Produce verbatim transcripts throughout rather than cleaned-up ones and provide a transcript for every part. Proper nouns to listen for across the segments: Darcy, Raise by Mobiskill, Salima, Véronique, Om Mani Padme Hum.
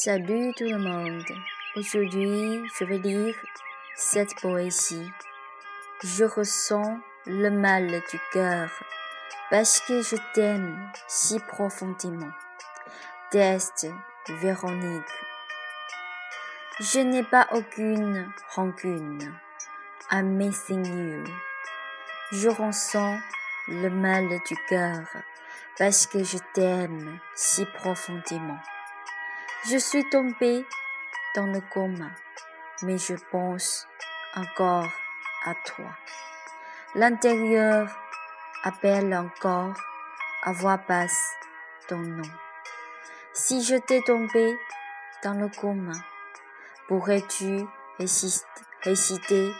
Salut tout le monde. Aujourd'hui, je vais lire cette poésie. Je ressens le mal du cœur parce que je t'aime si profondément. Teste Véronique. Je n'ai pas aucune rancune à mes seigneurs. Je ressens le mal du cœur parce que je t'aime si profondément.Je suis tombée dans le coma, mais je pense encore à toi. L'intérieur appelle encore à voix basse ton nom. Si je t'ai tombée dans le coma, pourrais-tu réciter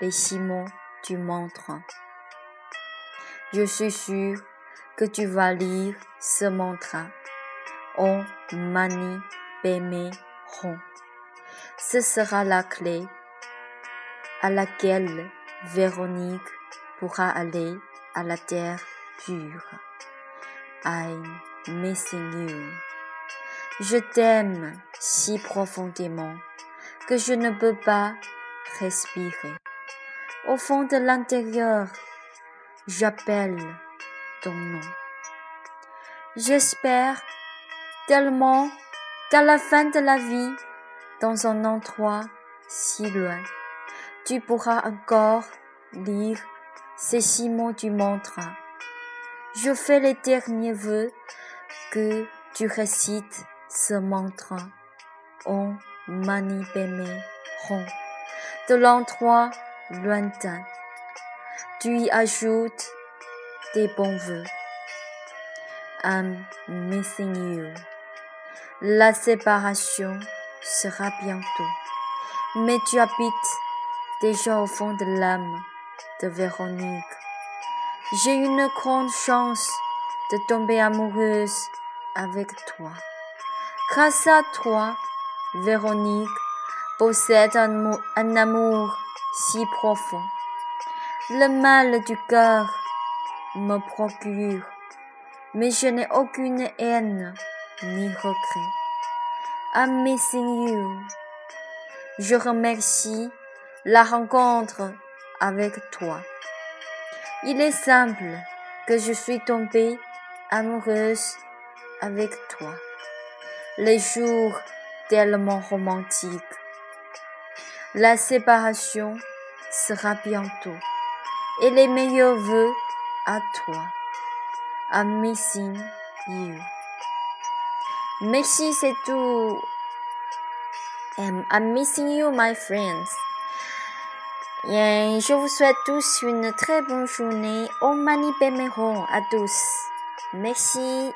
les six mots du mantra? Je suis sûre que tu vas lire ce mantra.Om Mani Padme Hum. Ce sera la clé à laquelle Véronique pourra aller à la terre pure. Aïe, mes seigneurs, je t'aime si profondément que je ne peux pas respirer. Au fond de l'intérieur, j'appelle ton nom. J'espère tellement qu'à la fin de la vie, dans un endroit si loin, tu pourras encore lire ces six mots du mantra. Je fais les derniers vœux que tu récites ce mantra. Om Mani Padme Hum. De l'endroit lointain, tu y ajoutes tes bons vœux. I'm missing you.La séparation sera bientôt, mais tu habites déjà au fond de l'âme de Véronique. J'ai une grande chance de tomber amoureuse avec toi. Grâce à toi, Véronique possède un amour, un amour si profond. Le mal du cœur me procure, mais je n'ai aucune haine.Ni regret. I'm missing you. Je remercie la rencontre avec toi. Il est simple que je suis tombée amoureuse avec toi. Les jours tellement romantiques. La séparation sera bientôt. Et les meilleurs vœux à toi. I'm missing you.Merci, c'est tout. Um, I'm missing you, my friends. Et je vous souhaite tous une très bonne journée. Om Mani Padme Hum à tous. Merci.